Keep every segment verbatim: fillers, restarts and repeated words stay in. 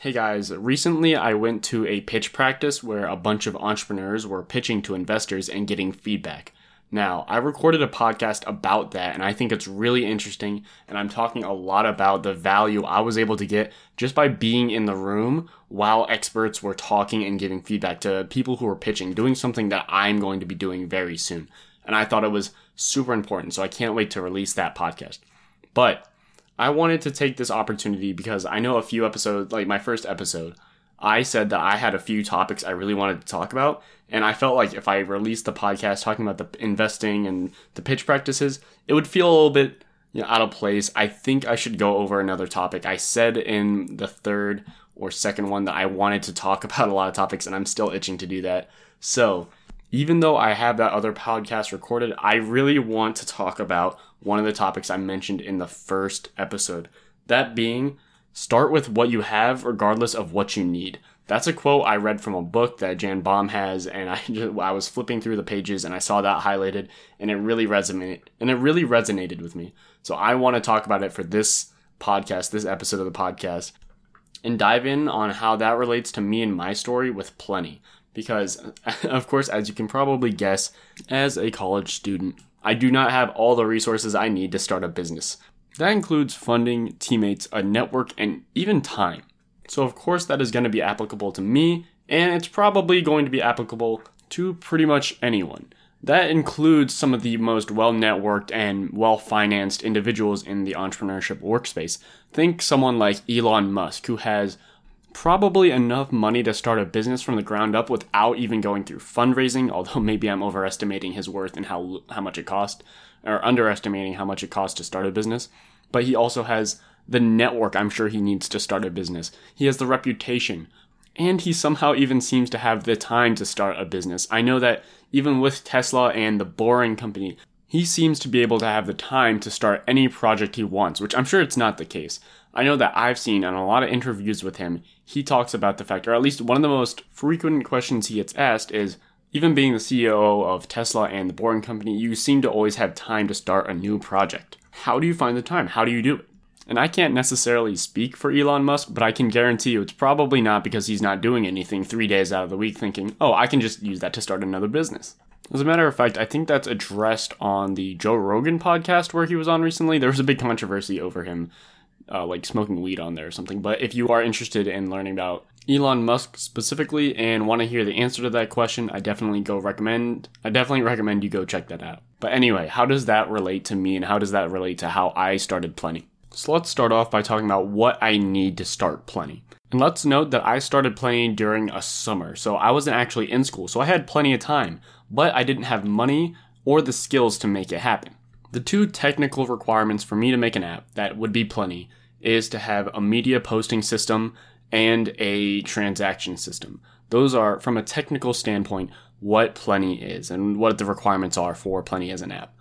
Hey guys, recently I went to a pitch practice where a bunch of entrepreneurs were pitching to investors and getting feedback. Now, I recorded a podcast about that and I think it's really interesting, and I'm talking a lot about the value I was able to get just by being in the room while experts were talking and giving feedback to people who were pitching, doing something that I'm going to be doing very soon. And I thought it was super important, so I can't wait to release that podcast. But I wanted to take this opportunity because I know a few episodes, like my first episode, I said that I had a few topics I really wanted to talk about. And I felt like if I released the podcast talking about the investing and the pitch practices, it would feel a little bit, you know, out of place. I think I should go over another topic. I said in the third or second one that I wanted to talk about a lot of topics, and I'm still itching to do that. So even though I have that other podcast recorded, I really want to talk about one of the topics I mentioned in the first episode. That being, start with what you have regardless of what you need. That's a quote I read from a book that Jan Baum has, and I just, I was flipping through the pages and I saw that highlighted, and it really resonated, and it really resonated with me. So I want to talk about it for this podcast, this episode of the podcast, and dive in on how that relates to me and my story with Plenty. Because, of course, as you can probably guess, as a college student, I do not have all the resources I need to start a business. That includes funding, teammates, a network, and even time. So, of course, that is going to be applicable to me, and it's probably going to be applicable to pretty much anyone. That includes some of the most well-networked and well-financed individuals in the entrepreneurship workspace. Think someone like Elon Musk, who has probably enough money to start a business from the ground up without even going through fundraising, although maybe I'm overestimating his worth and how how much it cost, or underestimating how much it costs to start a business. But he also has the network I'm sure he needs to start a business. He has the reputation, and he somehow even seems to have the time to start a business. I know that even with Tesla and the Boring Company, he seems to be able to have the time to start any project he wants, which I'm sure it's not the case. I know that I've seen on a lot of interviews with him, he talks about the fact, or at least one of the most frequent questions he gets asked is, even being the C E O of Tesla and the Boring Company, you seem to always have time to start a new project. How do you find the time? How do you do it? And I can't necessarily speak for Elon Musk, but I can guarantee you it's probably not because he's not doing anything three days out of the week thinking, oh, I can just use that to start another business. As a matter of fact, I think that's addressed on the Joe Rogan podcast where he was on recently. There was a big controversy over him Uh, like smoking weed on there or something. But if you are interested in learning about Elon Musk specifically and want to hear the answer to that question, I definitely go recommend, I definitely recommend you go check that out. But anyway, how does that relate to me and how does that relate to how I started Plenty? So let's start off by talking about what I need to start Plenty. And let's note that I started Plenty during a summer. So I wasn't actually in school, so I had plenty of time, but I didn't have money or the skills to make it happen. The two technical requirements for me to make an app that would be Plenty is to have a media posting system and a transaction system. Those are, from a technical standpoint, what Plenty is and what the requirements are for Plenty as an app.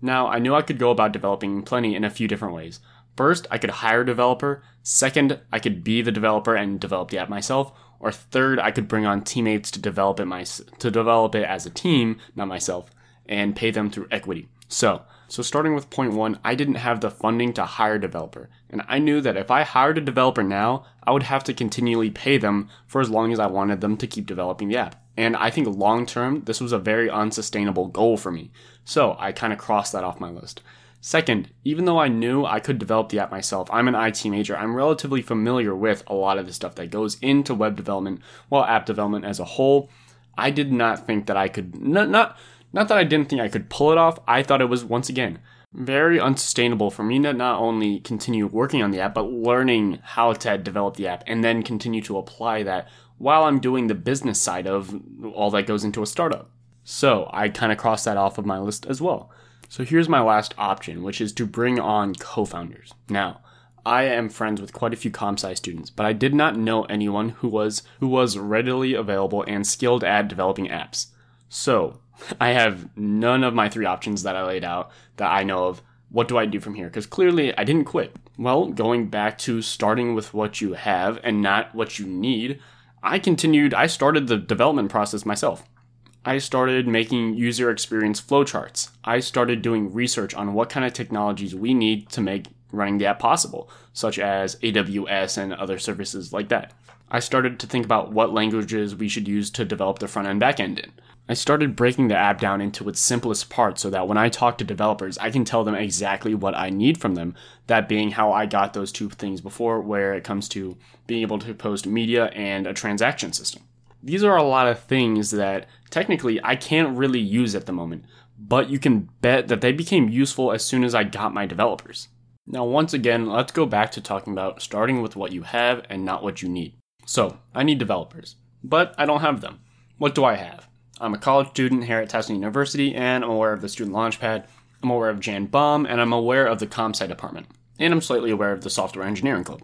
Now, I knew I could go about developing Plenty in a few different ways. First, I could hire a developer. Second, I could be the developer and develop the app myself. Or third, I could bring on teammates to develop it my, to develop it as a team, not myself, and pay them through equity. So, So starting with point one, I didn't have the funding to hire a developer. And I knew that if I hired a developer now, I would have to continually pay them for as long as I wanted them to keep developing the app. And I think long term, this was a very unsustainable goal for me. So I kind of crossed that off my list. Second, even though I knew I could develop the app myself, I'm an I T major, I'm relatively familiar with a lot of the stuff that goes into web development, well, app development as a whole. I did not think that I could, not, not Not that I didn't think I could pull it off, I thought it was, once again, very unsustainable for me to not only continue working on the app, but learning how to develop the app and then continue to apply that while I'm doing the business side of all that goes into a startup. So I kind of crossed that off of my list as well. So here's my last option, which is to bring on co-founders. Now, I am friends with quite a few ComSci students, but I did not know anyone who was who was readily available and skilled at developing apps. So I have none of my three options that I laid out that I know of. What do I do from here? Because clearly I didn't quit. Well, going back to starting with what you have and not what you need, I continued, I started the development process myself. I started making user experience flowcharts. I started doing research on what kind of technologies we need to make running the app possible, such as A W S and other services like that. I started to think about what languages we should use to develop the front and back end in. I started breaking the app down into its simplest parts so that when I talk to developers, I can tell them exactly what I need from them, that being how I got those two things before, where it comes to being able to post media and a transaction system. These are a lot of things that technically I can't really use at the moment, but you can bet that they became useful as soon as I got my developers. Now, once again, let's go back to talking about starting with what you have and not what you need. So, I need developers, but I don't have them. What do I have? I'm a college student here at Towson University, and I'm aware of the Student Launchpad, I'm aware of Jan Baum, and I'm aware of the ComSite department, and I'm slightly aware of the Software Engineering Club.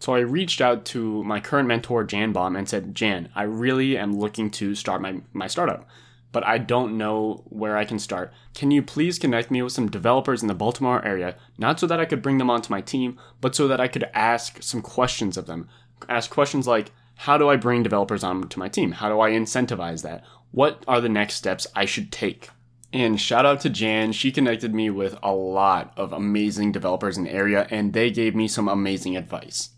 So I reached out to my current mentor, Jan Baum, and said, Jan, I really am looking to start my, my startup, but I don't know where I can start. Can you please connect me with some developers in the Baltimore area, not so that I could bring them onto my team, but so that I could ask some questions of them. Ask questions like, how do I bring developers onto my team? How do I incentivize that? What are the next steps I should take? And shout out to Jan, she connected me with a lot of amazing developers in the area, and they gave me some amazing advice.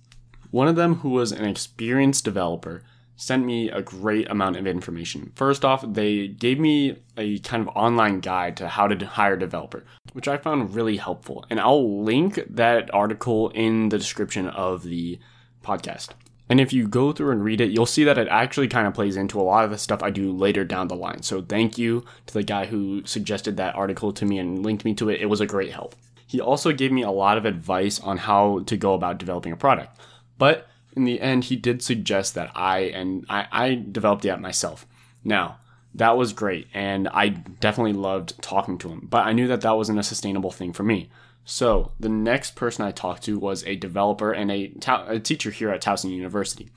One of them, who was an experienced developer, sent me a great amount of information. First off, they gave me a kind of online guide to how to hire a developer, which I found really helpful. And I'll link that article in the description of the podcast. And if you go through and read it, you'll see that it actually kind of plays into a lot of the stuff I do later down the line. So thank you to the guy who suggested that article to me and linked me to it. It was a great help. He also gave me a lot of advice on how to go about developing a product. But in the end, he did suggest that I and I, I developed the app myself. Now, that was great, and I definitely loved talking to him, but I knew that that wasn't a sustainable thing for me. So the next person I talked to was a developer and a, a teacher here at Towson University,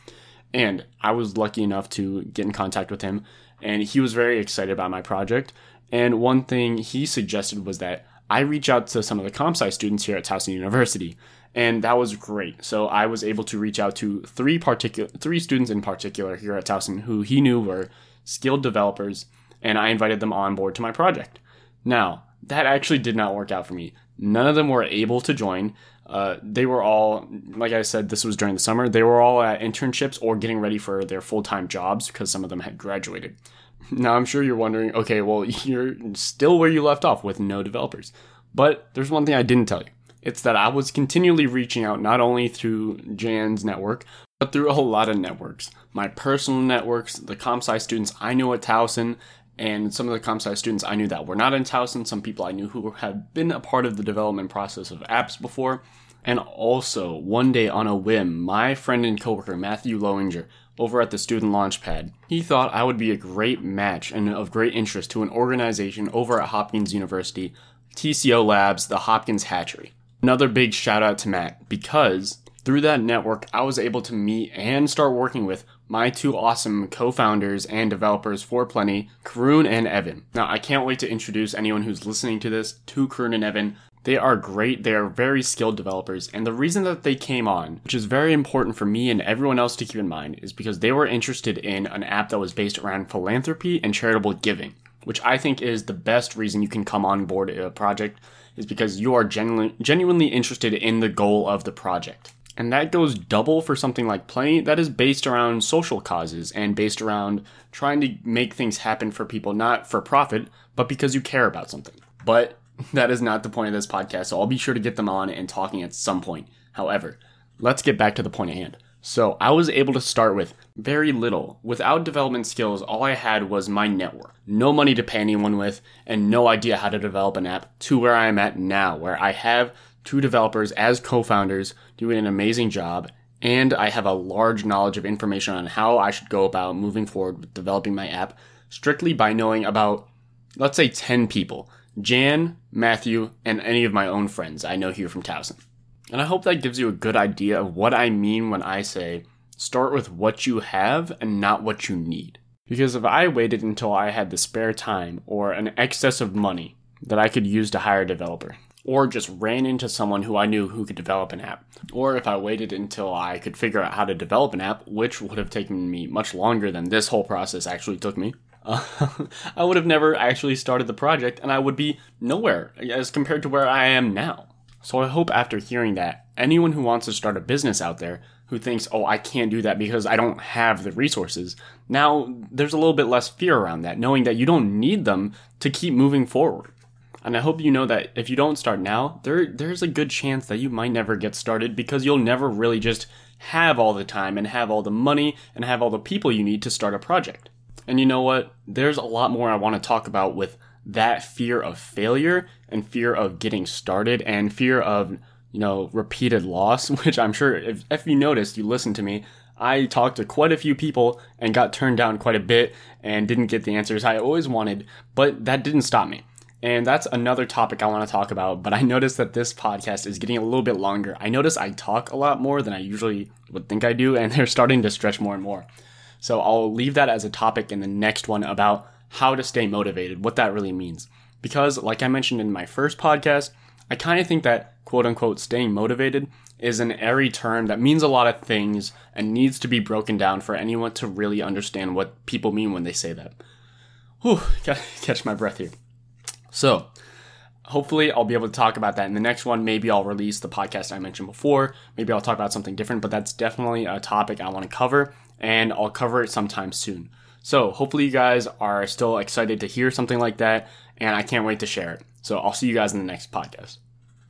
and I was lucky enough to get in contact with him, and he was very excited about my project. And one thing he suggested was that I reach out to some of the ComSci students here at Towson University. And that was great. So I was able to reach out to three particular three students in particular here at Towson who he knew were skilled developers, and I invited them on board to my project. Now, that actually did not work out for me. None of them were able to join. Uh, they were all, like I said, this was during the summer. They were all at internships or getting ready for their full-time jobs because some of them had graduated. Now, I'm sure you're wondering, okay, well, you're still where you left off with no developers. But there's one thing I didn't tell you. It's that I was continually reaching out not only through Jan's network, but through a whole lot of networks. My personal networks, the ComSci students I knew at Towson, and some of the ComSci students I knew that were not in Towson, some people I knew who have been a part of the development process of apps before. And also, one day on a whim, my friend and coworker, Matthew Lowinger, over at the Student Launchpad, he thought I would be a great match and of great interest to an organization over at Hopkins University, T C O Labs, the Hopkins Hatchery. Another big shout out to Matt, because through that network, I was able to meet and start working with my two awesome co-founders and developers for Plenty, Karun and Evan. Now, I can't wait to introduce anyone who's listening to this to Karun and Evan. They are great. They are very skilled developers. And the reason that they came on, which is very important for me and everyone else to keep in mind, is because they were interested in an app that was based around philanthropy and charitable giving, which I think is the best reason you can come on board a project, is because you are genu- genuinely interested in the goal of the project. And that goes double for something like Plenty that is based around social causes and based around trying to make things happen for people, not for profit, but because you care about something. But that is not the point of this podcast, so I'll be sure to get them on and talking at some point. However, let's get back to the point at hand. So I was able to start with very little. Without development skills, all I had was my network, no money to pay anyone with, and no idea how to develop an app, to where I am at now, where I have two developers as co-founders doing an amazing job, and I have a large knowledge of information on how I should go about moving forward with developing my app, strictly by knowing about, let's say, ten people, Jan, Matthew, and any of my own friends I know here from Towson. And I hope that gives you a good idea of what I mean when I say start with what you have and not what you need. Because if I waited until I had the spare time or an excess of money that I could use to hire a developer, or just ran into someone who I knew who could develop an app, or if I waited until I could figure out how to develop an app, which would have taken me much longer than this whole process actually took me, uh, I would have never actually started the project, and I would be nowhere as compared to where I am now. So I hope after hearing that, anyone who wants to start a business out there who thinks, oh, I can't do that because I don't have the resources, now there's a little bit less fear around that, knowing that you don't need them to keep moving forward. And I hope you know that if you don't start now, there there's a good chance that you might never get started because you'll never really just have all the time and have all the money and have all the people you need to start a project. And you know what? There's a lot more I want to talk about with that fear of failure and fear of getting started and fear of, you know, repeated loss, which I'm sure if, if you noticed, you listened to me, I talked to quite a few people and got turned down quite a bit and didn't get the answers I always wanted, but that didn't stop me. And that's another topic I want to talk about, but I noticed that this podcast is getting a little bit longer. I notice I talk a lot more than I usually would think I do, and they're starting to stretch more and more. So I'll leave that as a topic in the next one about how to stay motivated, what that really means. Because like I mentioned in my first podcast, I kind of think that quote unquote staying motivated is an airy term that means a lot of things and needs to be broken down for anyone to really understand what people mean when they say that. Whew, gotta catch my breath here. So hopefully I'll be able to talk about that in the next one. Maybe I'll release the podcast I mentioned before. Maybe I'll talk about something different, but that's definitely a topic I want to cover, and I'll cover it sometime soon. So hopefully you guys are still excited to hear something like that, and I can't wait to share it. So I'll see you guys in the next podcast.